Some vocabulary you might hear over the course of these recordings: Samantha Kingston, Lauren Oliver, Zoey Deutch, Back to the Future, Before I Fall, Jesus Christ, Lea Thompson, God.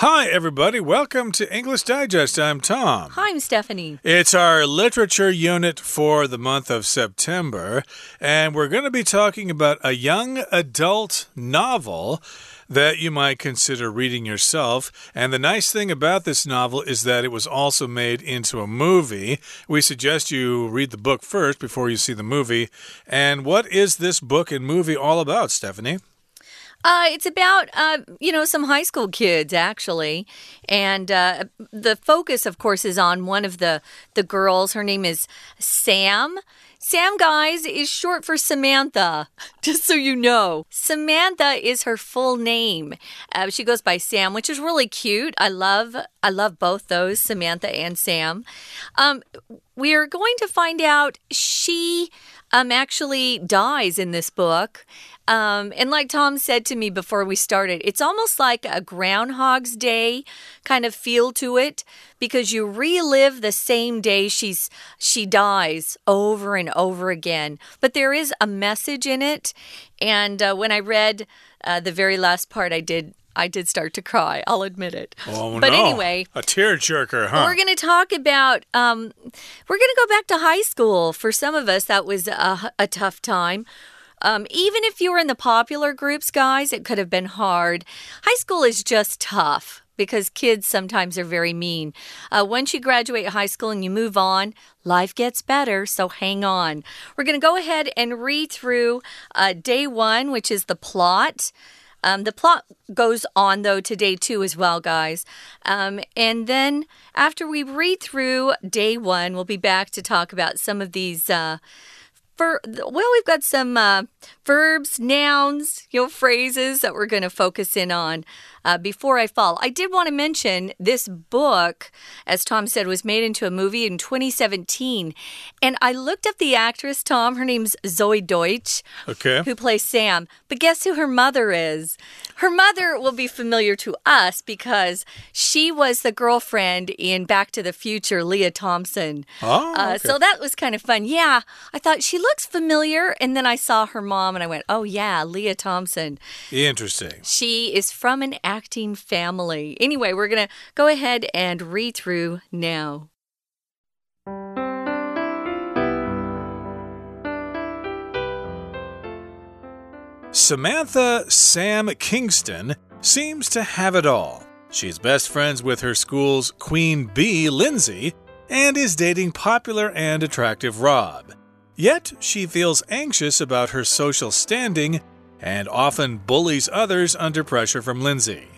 Hi, everybody. Welcome to English Digest. I'm Tom. Hi, I'm Stephanie. It's our literature unit for the month of September, and we're going to be talking about a young adult novel that you might consider reading yourself. And the nice thing about this novel is that it was also made into a movie. We suggest you read the book first before you see the movie. And what is this book and movie all about, Stephanie? It's about, some high school kids, actually. And the focus, of course, is on one of the girls. Her name is Sam. Sam, guys, is short for Samantha, just so you know. Samantha is her full name. She goes by Sam, which is really cute. I love both those, Samantha and Sam. We are going to find out she actually dies in this book. And like Tom said to me before we started, it's almost like a Groundhog's Day kind of feel to it because you relive the same day she dies over and over again. But there is a message in it. And when I read the very last part, I did start to cry. I'll admit it. Oh, but no. Anyway. A tearjerker, huh? We're going to talk about, we're going to go back to high school. For some of us, that was a tough time. Even if you were in the popular groups, guys, it could have been hard. High school is just tough because kids sometimes are very mean. Once you graduate high school and you move on, life gets better, so hang on. We're going to go ahead and read through day one, which is the plot. The plot goes on, though, to day two as well, guys. And then after we read through day one, we'll be back to talk about some of these... we've got some verbs, nouns, phrases that we're going to focus in on before I fall. I did want to mention this book, as Tom said, was made into a movie in 2017. And I looked up the actress, Tom. Her name's Zoey Deutch, who plays Sam. But guess who her mother is? Her mother will be familiar to us because she was the girlfriend in Back to the Future, Lea Thompson. Oh, so that was kind of fun. Yeah, I thought she looks familiar, and then I saw her mom, and I went, oh, yeah, Lea Thompson. Interesting. She is from an acting family. Anyway, we're going to go ahead and read through now. Samantha Sam Kingston seems to have it all. She's best friends with her school's Queen Bee, Lindsay, and is dating popular and attractive Rob. Yet, she feels anxious about her social standing and often bullies others under pressure from Lindsay.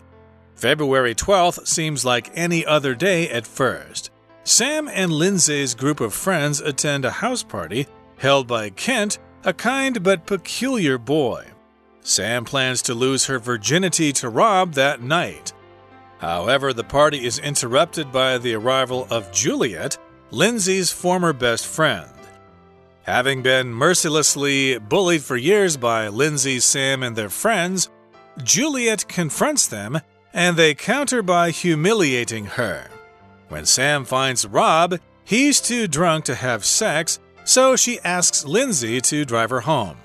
February 12th seems like any other day at first. Sam and Lindsay's group of friends attend a house party held by Kent, a kind but peculiar boy. Sam plans to lose her virginity to Rob that night. However, the party is interrupted by the arrival of Juliet, Lindsay's former best friend. Having been mercilessly bullied for years by Lindsay, Sam, and their friends, Juliet confronts them, and they counter by humiliating her. When Sam finds Rob, he's too drunk to have sex, so she asks Lindsay to drive her home.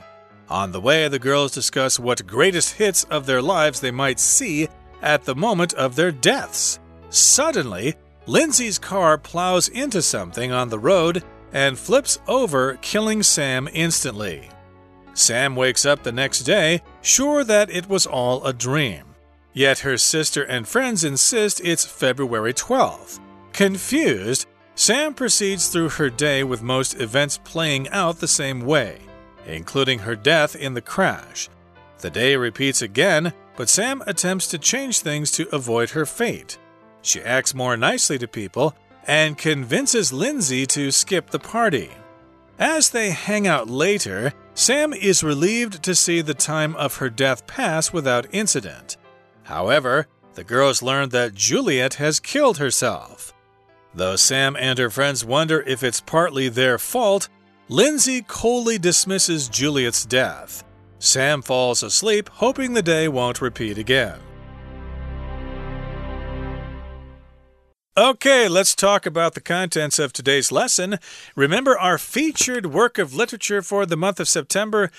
On the way, the girls discuss what greatest hits of their lives they might see at the moment of their deaths. Suddenly, Lindsay's car plows into something on the road and flips over, killing Sam instantly. Sam wakes up the next day, sure that it was all a dream. Yet her sister and friends insist it's February 12th. Confused, Sam proceeds through her day with most events playing out the same way, including her death in the crash. The day repeats again, but Sam attempts to change things to avoid her fate. She acts more nicely to people, and convinces Lindsay to skip the party. As they hang out later, Sam is relieved to see the time of her death pass without incident. However, the girls learn that Juliet has killed herself. Though Sam and her friends wonder if it's partly their fault, Lindsay coldly dismisses Juliet's death. Sam falls asleep, hoping the day won't repeat again. Okay, let's talk about the contents of today's lesson. Remember, our featured work of literature for the month of September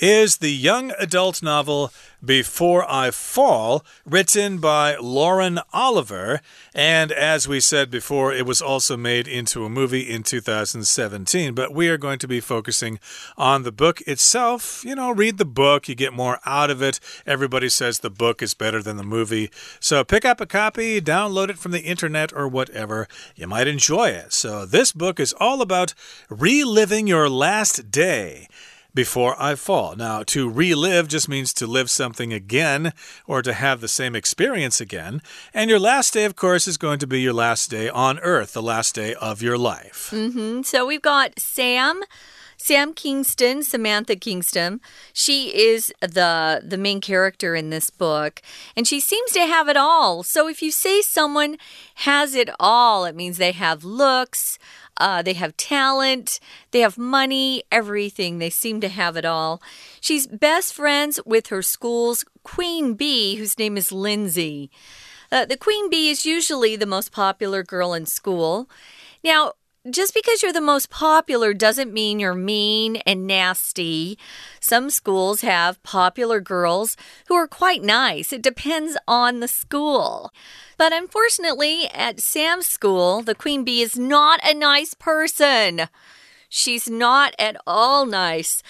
is the young adult novel Before I Fall, written by Lauren Oliver. And as we said before, it was also made into a movie in 2017. But we are going to be focusing on the book itself. You know, read the book, you get more out of it. Everybody says the book is better than the movie. So pick up a copy, download it from the internet or whatever. You might enjoy it. So this book is all about reliving your last day. Before I Fall. Now, to relive just means to live something again or to have the same experience again. And your last day, of course, is going to be your last day on Earth, the last day of your life. So we've got Samantha Kingston. She is the main character in this book, and she seems to have it all. So if you say someone has it all, it means they have looks, they have talent, they have money, everything. They seem to have it all. She's best friends with her school's queen bee, whose name is Lindsay. The queen bee is usually the most popular girl in school. Now, just because you're the most popular doesn't mean you're mean and nasty. Some schools have popular girls who are quite nice. It depends on the school. But unfortunately, at Sam's school, the queen bee is not a nice person. She's not at all nice.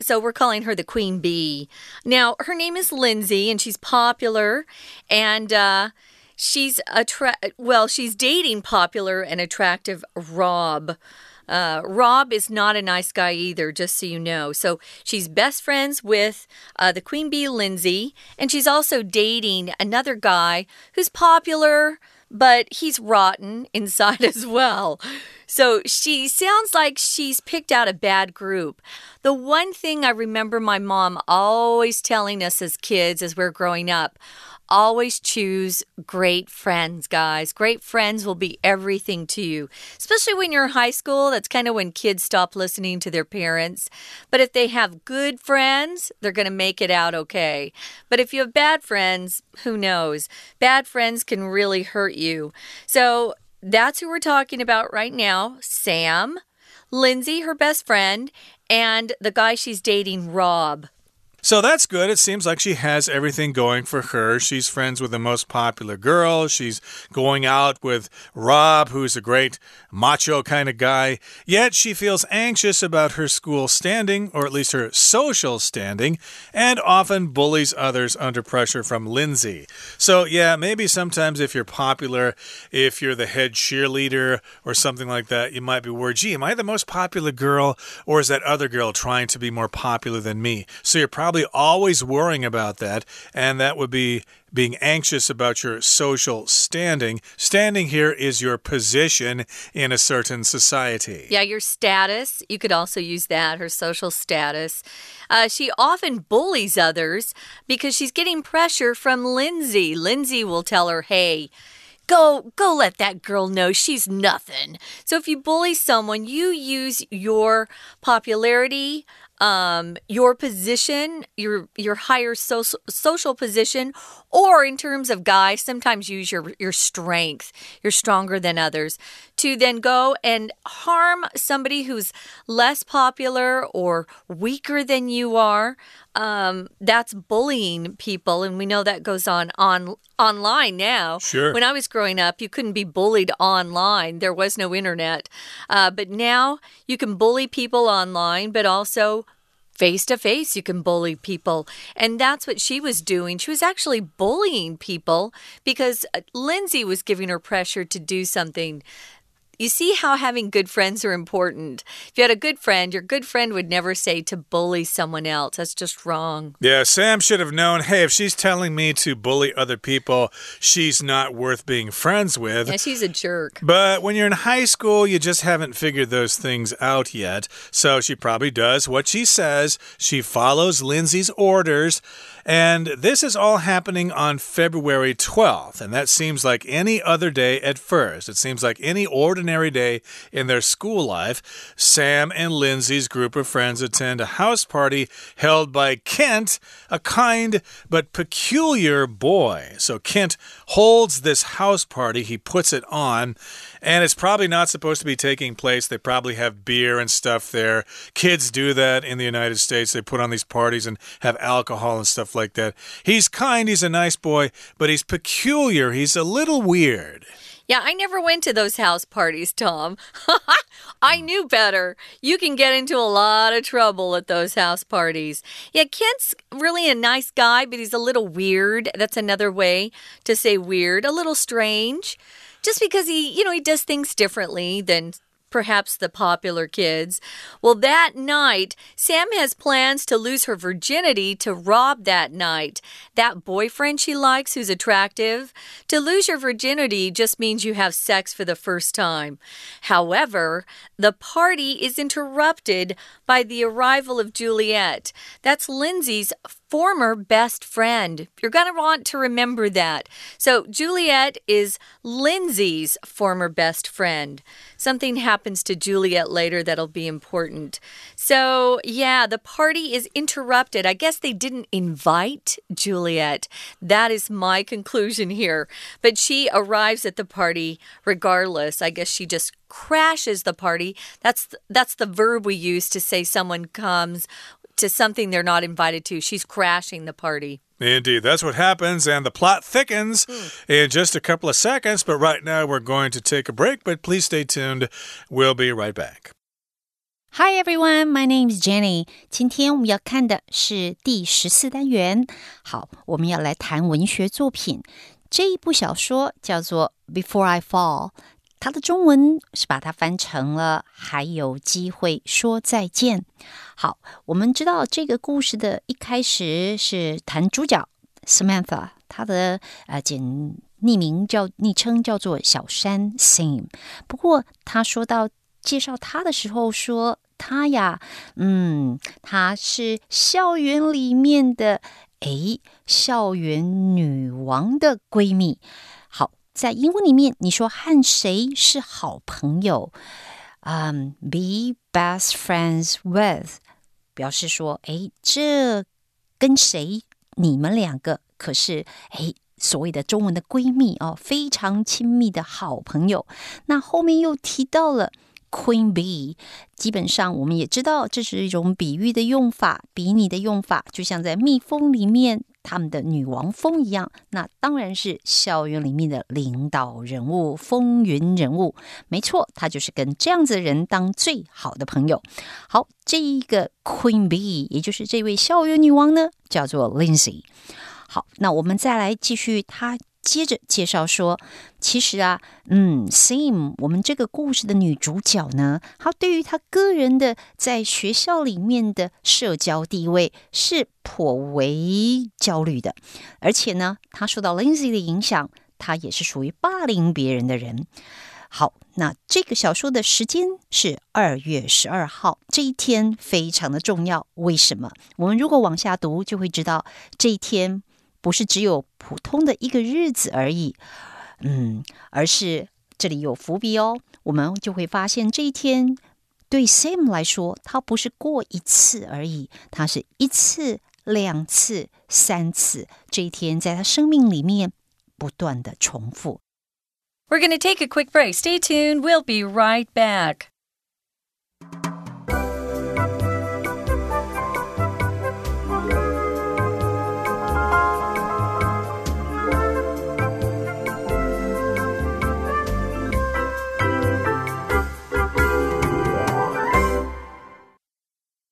So we're calling her the queen bee. Now, her name is Lindsay, and she's popular, and she's dating popular and attractive Rob. Rob is not a nice guy either, just so you know. So she's best friends with the queen bee, Lindsay, and she's also dating another guy who's popular, but he's rotten inside as well. So she sounds like she's picked out a bad group. The one thing I remember my mom always telling us as kids as we're growing up, always choose great friends, guys. Great friends will be everything to you, especially when you're in high school. That's kind of when kids stop listening to their parents. But if they have good friends, they're going to make it out okay. But if you have bad friends, who knows? Bad friends can really hurt you. So that's who we're talking about right now, Sam, Lindsay, her best friend, and the guy she's dating, Rob. So that's good. It seems like she has everything going for her. She's friends with the most popular girl. She's going out with Rob, who's a great macho kind of guy. Yet she feels anxious about her school standing, or at least her social standing, and often bullies others under pressure from Lindsay. So yeah, maybe sometimes if you're popular, if you're the head cheerleader or something like that, you might be worried, gee, am I the most popular girl? Or is that other girl trying to be more popular than me? So you're probably always worrying about that, and that would be being anxious about your social standing. Standing here is your position in a certain society. Yeah, your status. You could also use that, her social status. She often bullies others because she's getting pressure from Lindsay. Lindsay will tell her, hey, Go let that girl know she's nothing. So if you bully someone, you use your popularity, your position, your higher social position, or in terms of guys, sometimes use your strength. You're stronger than others to then go and harm somebody who's less popular or weaker than you are. That's bullying people, and we know that goes on online now. Sure. When I was growing up, you couldn't be bullied online. There was no internet. But now you can bully people online, but also face-to-face you can bully people. And that's what she was doing. She was actually bullying people because Lindsay was giving her pressure to do something. You see how having good friends are important. If you had a good friend, your good friend would never say to bully someone else. That's just wrong. Yeah, Sam should have known, hey, if she's telling me to bully other people, she's not worth being friends with. Yeah, she's a jerk. But when you're in high school, you just haven't figured those things out yet. So she probably does what she says. She follows Lindsay's orders. And this is all happening on February 12th, and that seems like any other day at first. It seems like any ordinary day in their school life. Sam and Lindsay's group of friends attend a house party held by Kent, a kind but peculiar boy. So Kent holds this house party. He puts it on, and it's probably not supposed to be taking place. They probably have beer and stuff there. Kids do that in the United States. They put on these parties and have alcohol and stuff like that. He's kind, he's a nice boy, but he's peculiar, he's a little weird. Yeah, I never went to those house parties, Tom. I knew better. You can get into a lot of trouble at those house parties. Yeah, Kent's really a nice guy, but he's a little weird. That's another way to say weird, a little strange. Just because he does things differently than perhaps the popular kids. Well, that night, Sam has plans to lose her virginity to Rob that night. That boyfriend she likes who's attractive. To lose your virginity just means you have sex for the first time. However, the party is interrupted by the arrival of Juliet. That's Lindsay's former best friend. You're going to want to remember that. So Juliet is Lindsay's former best friend. Something happens to Juliet later that'll be important. So, yeah, the party is interrupted. I guess they didn't invite Juliet. That is my conclusion here. But she arrives at the party regardless. I guess she just crashes the party. That's the verb we use to say someone comes to something they're not invited to. She's crashing the party. Indeed, that's what happens, and the plot thickens in just a couple of seconds. But right now we're going to take a break, but please stay tuned. We'll be right back. Hi everyone, my name is Jenny. 今天我们要看的是第14单元。好，我们要来谈文学作品。这一部小说叫做《Before I Fall》。它的中文是把它翻成了还有机会说再见。好，我们知道这个故事的一开始是谈主角 Samantha， 她的昵称叫做小山 Sam。 不过她说到介绍她的时候说她呀，她是校园里面的校园女王的闺蜜。在英文里面你说和谁是好朋友，be best friends with 表示说这跟谁，你们两个可是所谓的中文的闺蜜哦，非常亲密的好朋友。那后面又提到了Queen Bee， 基本上我们也知道这是一种比喻的用法，比拟的用法，就像在蜜蜂里面他们的女王蜂一样，那当然是校园里面的领导人物，风云人物。没错，他就是跟这样子的人当最好的朋友。好，这一个 Queen Bee， 也就是这位校园女王呢，叫做 Lindsay。 好，那我们再来继续他接着介绍说，其实啊，Sam， 我们这个故事的女主角呢，她对于她个人的在学校里面的社交地位是颇为焦虑的，而且呢，她受到 Lindsay 的影响，她也是属于霸凌别人的人。好，那这个小说的时间是2月12号，这一天非常的重要。为什么？我们如果往下读就会知道，这一天不是只有普通的一个日子而已，而是这里有伏笔哦。我们就会发现这一天对 Sam 来说，他不是过一次而已，他是一次、两次、三次，这一天在他生命里面不断的重复。 We're going to take a quick break. Stay tuned. We'll be right back.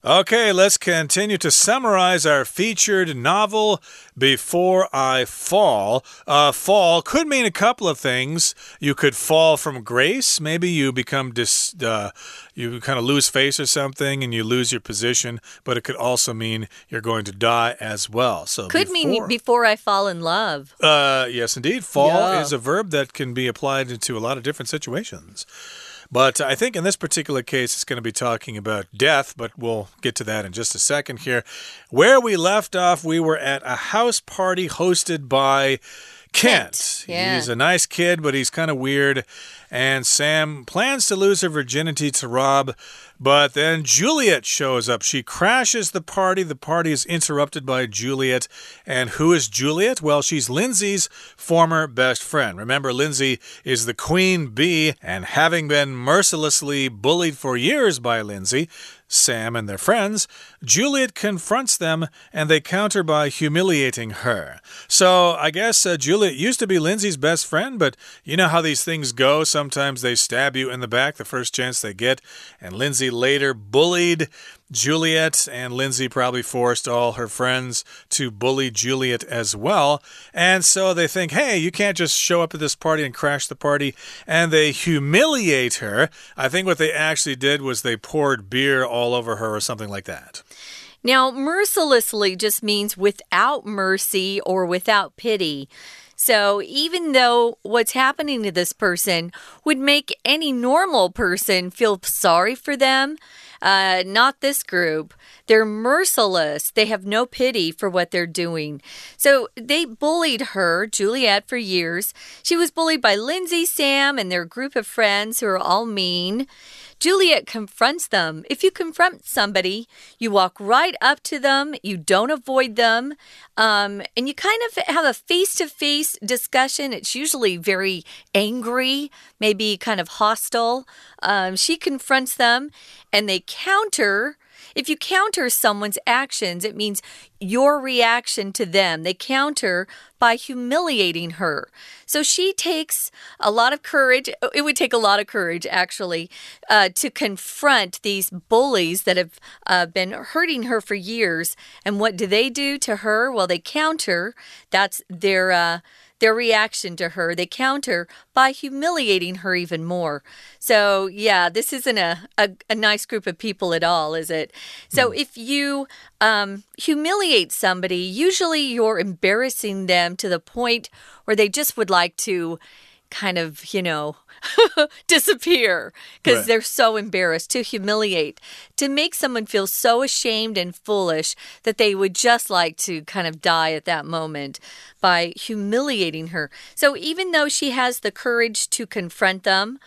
Okay, let's continue to summarize our featured novel, Before I Fall. Fall could mean a couple of things. You could fall from grace. Maybe you become you kind of lose face or something and you lose your position, but it could also mean you're going to die as well. So mean before I fall in love. Yes, indeed. Fall is a verb that can be applied to a lot of different situations. But I think in this particular case, it's going to be talking about death, but we'll get to that in just a second here. Where we left off, we were at a house party hosted by Kent. Yeah. He's a nice kid, but he's kind of weird. And Sam plans to lose her virginity to Rob, but then Juliet shows up. She crashes the party. The party is interrupted by Juliet. And who is Juliet? Well, she's Lindsay's former best friend. Remember, Lindsay is the queen bee, and having been mercilessly bullied for years by Lindsay, Sam and their friends, Juliet confronts them, and they counter by humiliating her. So I guess Juliet used to be Lindsay's best friend, but you know how these things go. Sometimes they stab you in the back the first chance they get, and Lindsay later bullied Juliet, and Lindsay probably forced all her friends to bully Juliet as well. And so they think, hey, you can't just show up at this party and crash the party. And they humiliate her. I think what they actually did was they poured beer all over her or something like that. Now, mercilessly just means without mercy or without pity. So even though what's happening to this person would make any normal person feel sorry for them, not this group. They're merciless. They have no pity for what they're doing. So they bullied her, Juliet, for years. She was bullied by Lindsay, Sam, and their group of friends who are all mean. Juliet confronts them. If you confront somebody, you walk right up to them. You don't avoid them. And you kind of have a face-to-face discussion. It's usually very angry, maybe kind of hostile. She confronts them, and they counter. If you counter someone's actions, it means your reaction to them. They counter by humiliating her. So she takes a lot of courage. It would take a lot of courage, actually, to confront these bullies that have been hurting her for years. And what do they do to her? Well, they counter. That's their reaction to her. They counter by humiliating her even more. So, yeah, this isn't a nice group of people at all, is it? So if you humiliate somebody, usually you're embarrassing them to the point where they just would like to kind of, you know, disappear because they're so embarrassed. To humiliate, to make someone feel so ashamed and foolish that they would just like to kind of die at that moment by humiliating her. So even though she has the courage to confront them,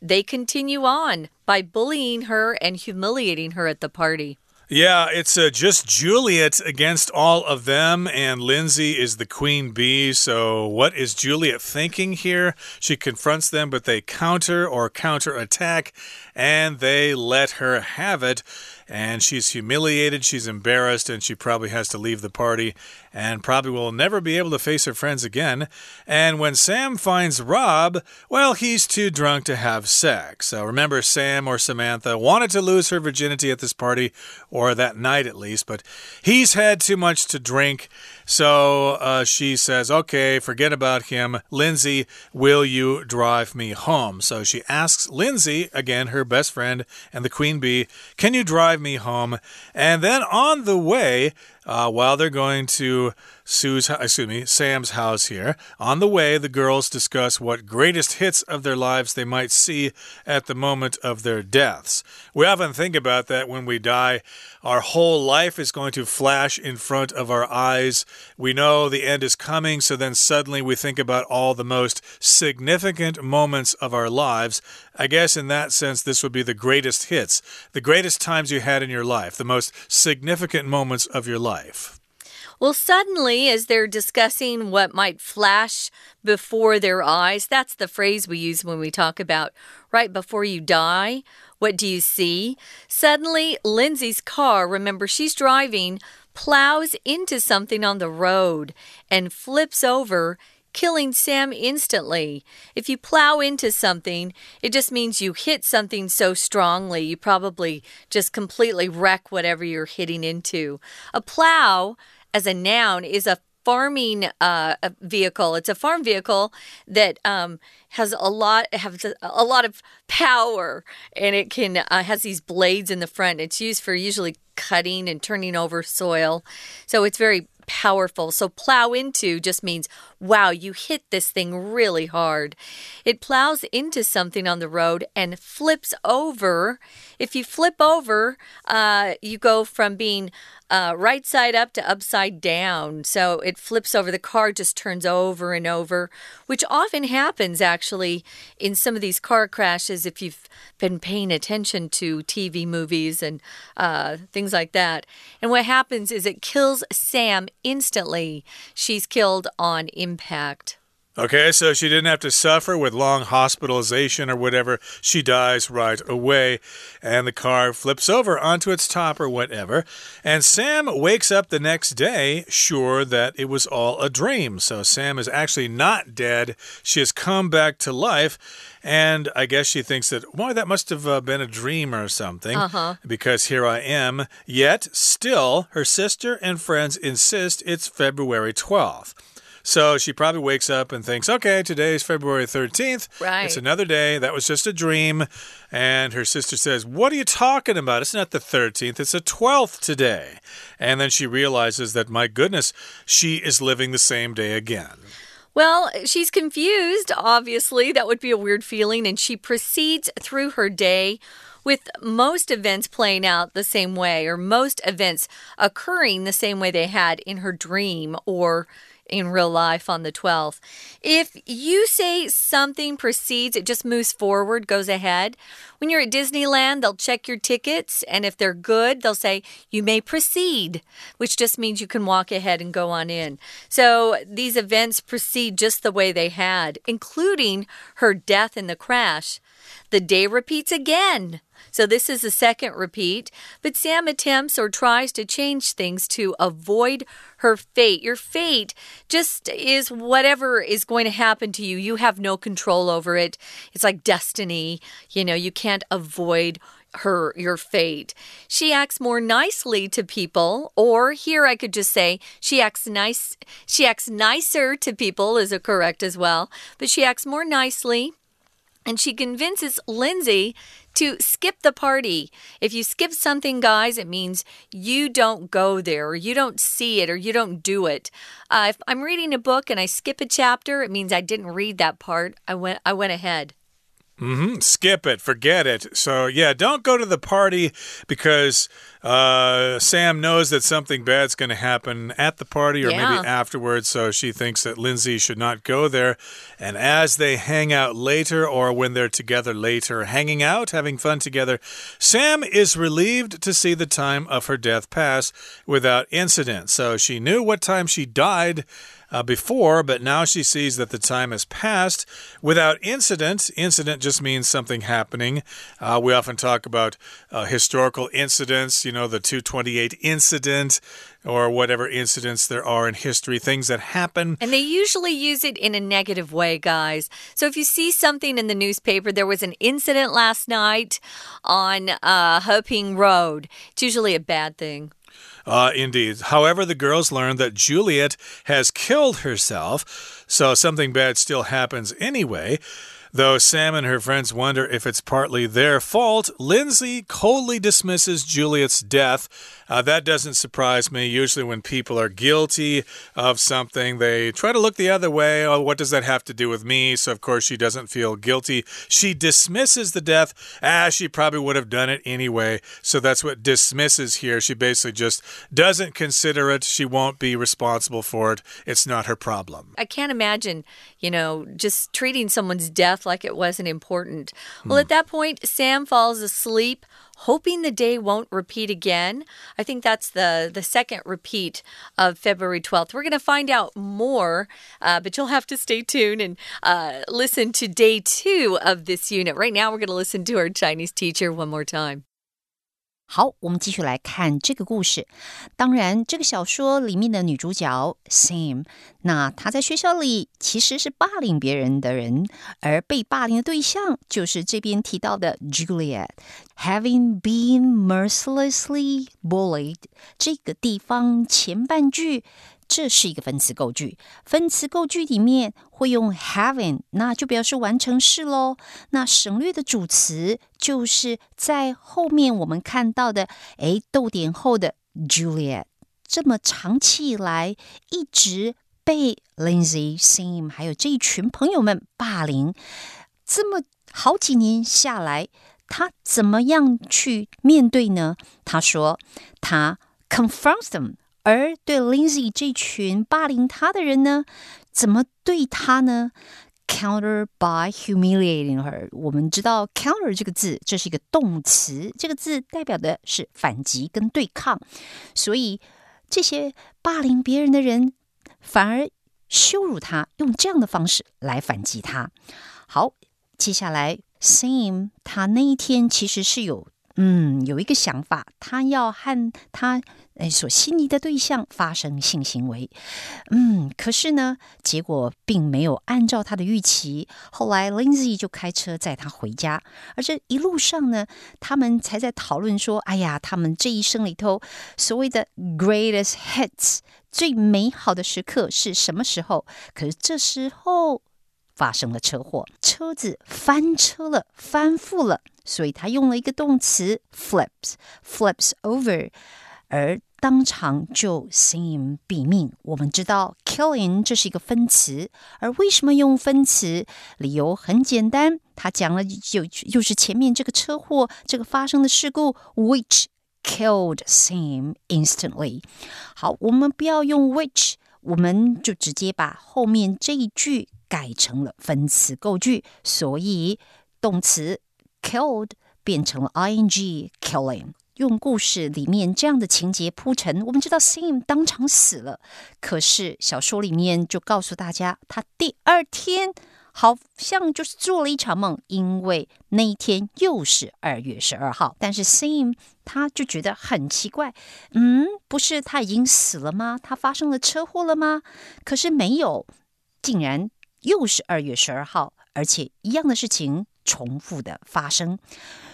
they continue on by bullying her and humiliating her at the party. Yeah, it's just Juliet against all of them, and Lindsay is the queen bee. So what is Juliet thinking here? She confronts them, but they counter or counterattack, and they let her have it. And she's humiliated, she's embarrassed, and she probably has to leave the party and probably will never be able to face her friends again. And when Sam finds Rob, well, he's too drunk to have sex. So remember, Sam or Samantha wanted to lose her virginity at this party, or that night at least, but he's had too much to drink. So she says, okay, forget about him. Lindsay, will you drive me home? So she asks Lindsay, again, her best friend and the queen bee, can you drive me home? And then on the way, while they're going to Sam's house here, on the way, the girls discuss what greatest hits of their lives they might see at the moment of their deaths. We often think about that when we die. Our whole life is going to flash in front of our eyes. We know the end is coming, so then suddenly we think about all the most significant moments of our lives. I guess in that sense, this would be the greatest hits, the greatest times you had in your life, the most significant moments of your life. Well, suddenly, as they're discussing what might flash before their eyes, that's the phrase we use when we talk about right before you die, what do you see? Suddenly, Lindsay's car, remember she's driving, plows into something on the road and flips over, killing Sam instantly. If you plow into something, it just means you hit something so strongly, you probably just completely wreck whatever you're hitting into. A plow, as a noun, is a farming vehicle. It's a farm vehicle that has a lot of power, and it can has these blades in the front. It's used for usually cutting and turning over soil, so it's very powerful. So plow into just means, wow, you hit this thing really hard. It plows into something on the road and flips over. If you flip over, you go from being right side up to upside down. So it flips over. The car just turns over and over, which often happens actually in some of these car crashes if you've been paying attention to TV movies and things like that. And what happens is it kills Sam instantly. She's killed on impact. Okay, so she didn't have to suffer with long hospitalization or whatever. She dies right away, and the car flips over onto its top or whatever. And Sam wakes up the next day sure that it was all a dream. So Sam is actually not dead. She has come back to life. And I guess she thinks that, well, that must have been a dream or something, because here I am. Yet, still, her sister and friends insist it's February 12th. So she probably wakes up and thinks, okay, today's February 13th. Right. It's another day. That was just a dream. And her sister says, what are you talking about? It's not the 13th. It's the 12th today. And then she realizes that, my goodness, she is living the same day again. Well, she's confused, obviously. That would be a weird feeling. And she proceeds through her day with most events playing out the same way, or most events occurring the same way they had in her dream or in real life on the 12th. If you say something proceeds, it just moves forward, goes ahead. When you're at Disneyland, they'll check your tickets, and if they're good, they'll say, you may proceed, which just means you can walk ahead and go on in. So these events proceed just the way they had, including her death in the crash. The day repeats again. So this is the second repeat. But Sam attempts or tries to change things to avoid her fate. Your fate just is whatever is going to happen to you. You have no control over it. It's like destiny. You know, you can't avoid your fate. She acts more nicely to people, or here I could just say she acts nice. She acts nicer to people is correct as well. But she acts more nicely. And she convinces Lindsay to skip the party. If you skip something, guys, it means you don't go there, or you don't see it, or you don't do it. If I'm reading a book and I skip a chapter, it means I didn't read that part. I went ahead. Skip it, forget it. So, yeah, don't go to the party because Sam knows that something bad's going to happen at the party or maybe afterwards. So she thinks that Lindsay should not go there. And as they hang out later, or when they're together later, hanging out, having fun together, Sam is relieved to see the time of her death pass without incident. So she knew what time she died before, but now she sees that the time has passed without incident. Incident just means something happening. We often talk about historical incidents, you know, the 228 incident or whatever incidents there are in history, things that happen. And they usually use it in a negative way, guys. So if you see something in the newspaper, there was an incident last night on Hoping Road. It's usually a bad thing. Indeed. However, the girls learn that Juliet has killed herself, so something bad still happens anyway. Though Sam and her friends wonder if it's partly their fault, Lindsay coldly dismisses Juliet's death. That doesn't surprise me. Usually when people are guilty of something, they try to look the other way. Oh, what does that have to do with me? So, of course, she doesn't feel guilty. She dismisses the death. She probably would have done it anyway. So that's what dismisses here. She basically just doesn't consider it. She won't be responsible for it. It's not her problem. I can't imagine, you know, just treating someone's death like it wasn't important. Well, at that point, Sam falls asleep, hoping the day won't repeat again. I think that's the second repeat of February 12th. We're going to find out more, but you'll have to stay tuned and listen to day two of this unit. Right now, we're going to listen to our Chinese teacher one more time. 好，我们继续来看这个故事。当然，这个小说里面的女主角 Sam， 那她在学校里其实是霸凌别人的人，而被霸凌的对象就是这边提到的 Juliet。Having been mercilessly bullied， 这个地方前半句这是一个分词构句，分词构句里面会用 having， 那就表示完成式咯。那省略的主词就是在后面我们看到的，逗点后的 Juliet，这么长期以来一直被 Lindsay Sim 还有这一群朋友们霸凌，这么好几年下来，他怎么样去面对呢？他说他 confronts them， 而对 Lindsay 这群霸凌他的人呢，怎么对他呢？Counter by humiliating her， 我们知道 counter 这个字，这是一个动词，这个字代表的是反击跟对抗，所以这些霸凌别人的人反而羞辱他，用这样的方式来反击他。好，接下来 Sim 他那一天其实是有一个想法，他要和他所心仪的对象发生性行为。可是呢，结果并没有按照他的预期。后来 Lindsay 就开车载他回家，而这一路上呢，他们才在讨论说，哎呀，他们这一生里头所谓的 greatest hits， 最美好的时刻是什么时候？可是这时候发生了车祸，车子翻车了，翻覆了。所以他用了一个动词 flips over， 而当场就 Sim 毙命。我们知道 killing 这是一个分词，而为什么用分词？理由很简单，他讲了就是前面这个车祸，这个发生的事故 which killed Sim instantly。 好，我们不要用 which， 我们就直接把后面这一句改成了分词构句，所以动词killed 变成了 ing killing， 用故事里面这样的情节铺陈。我们知道 Sim 当场死了，可是小说里面就告诉大家，他第二天好像就是做了一场梦，因为那一天又是2月12号。但是 Sim 他就觉得很奇怪，不是他已经死了吗？他发生了车祸了吗？可是没有，竟然又是2月12号，而且一样的事情重复的发生。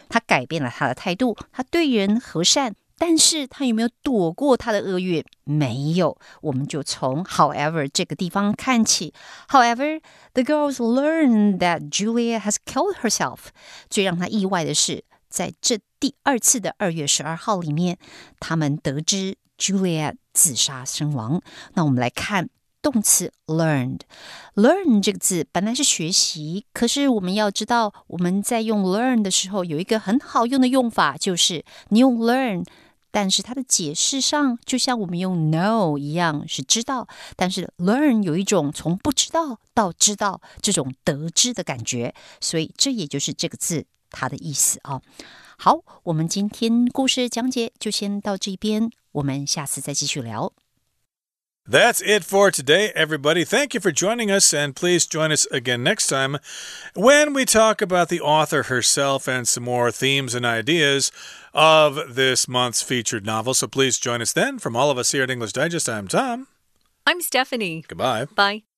他改变了他的态度，他对人和善，但是他有没有躲过他的厄运？没有。我们就从 however 这个地方看起。 However, the girls learned that Julia has killed herself。 最让他意外的是，在这第二次的2月12号里面，他们得知 Julia 自杀身亡。那我们来看动词 learn 这个字本来是学习，可是我们要知道，我们在用 learn 的时候有一个很好用的用法，就是你用 learn， 但是它的解释上就像我们用 know 一样是知道，但是 learn 有一种从不知道到知道这种得知的感觉，所以这也就是这个字它的意思啊。好，我们今天故事讲解就先到这边，我们下次再继续聊。That's it for today, everybody. Thank you for joining us, and please join us again next time when we talk about the author herself and some more themes and ideas of this month's featured novel. So please join us then. From all of us here at English Digest, I'm Tom. I'm Stephanie. Goodbye. Bye.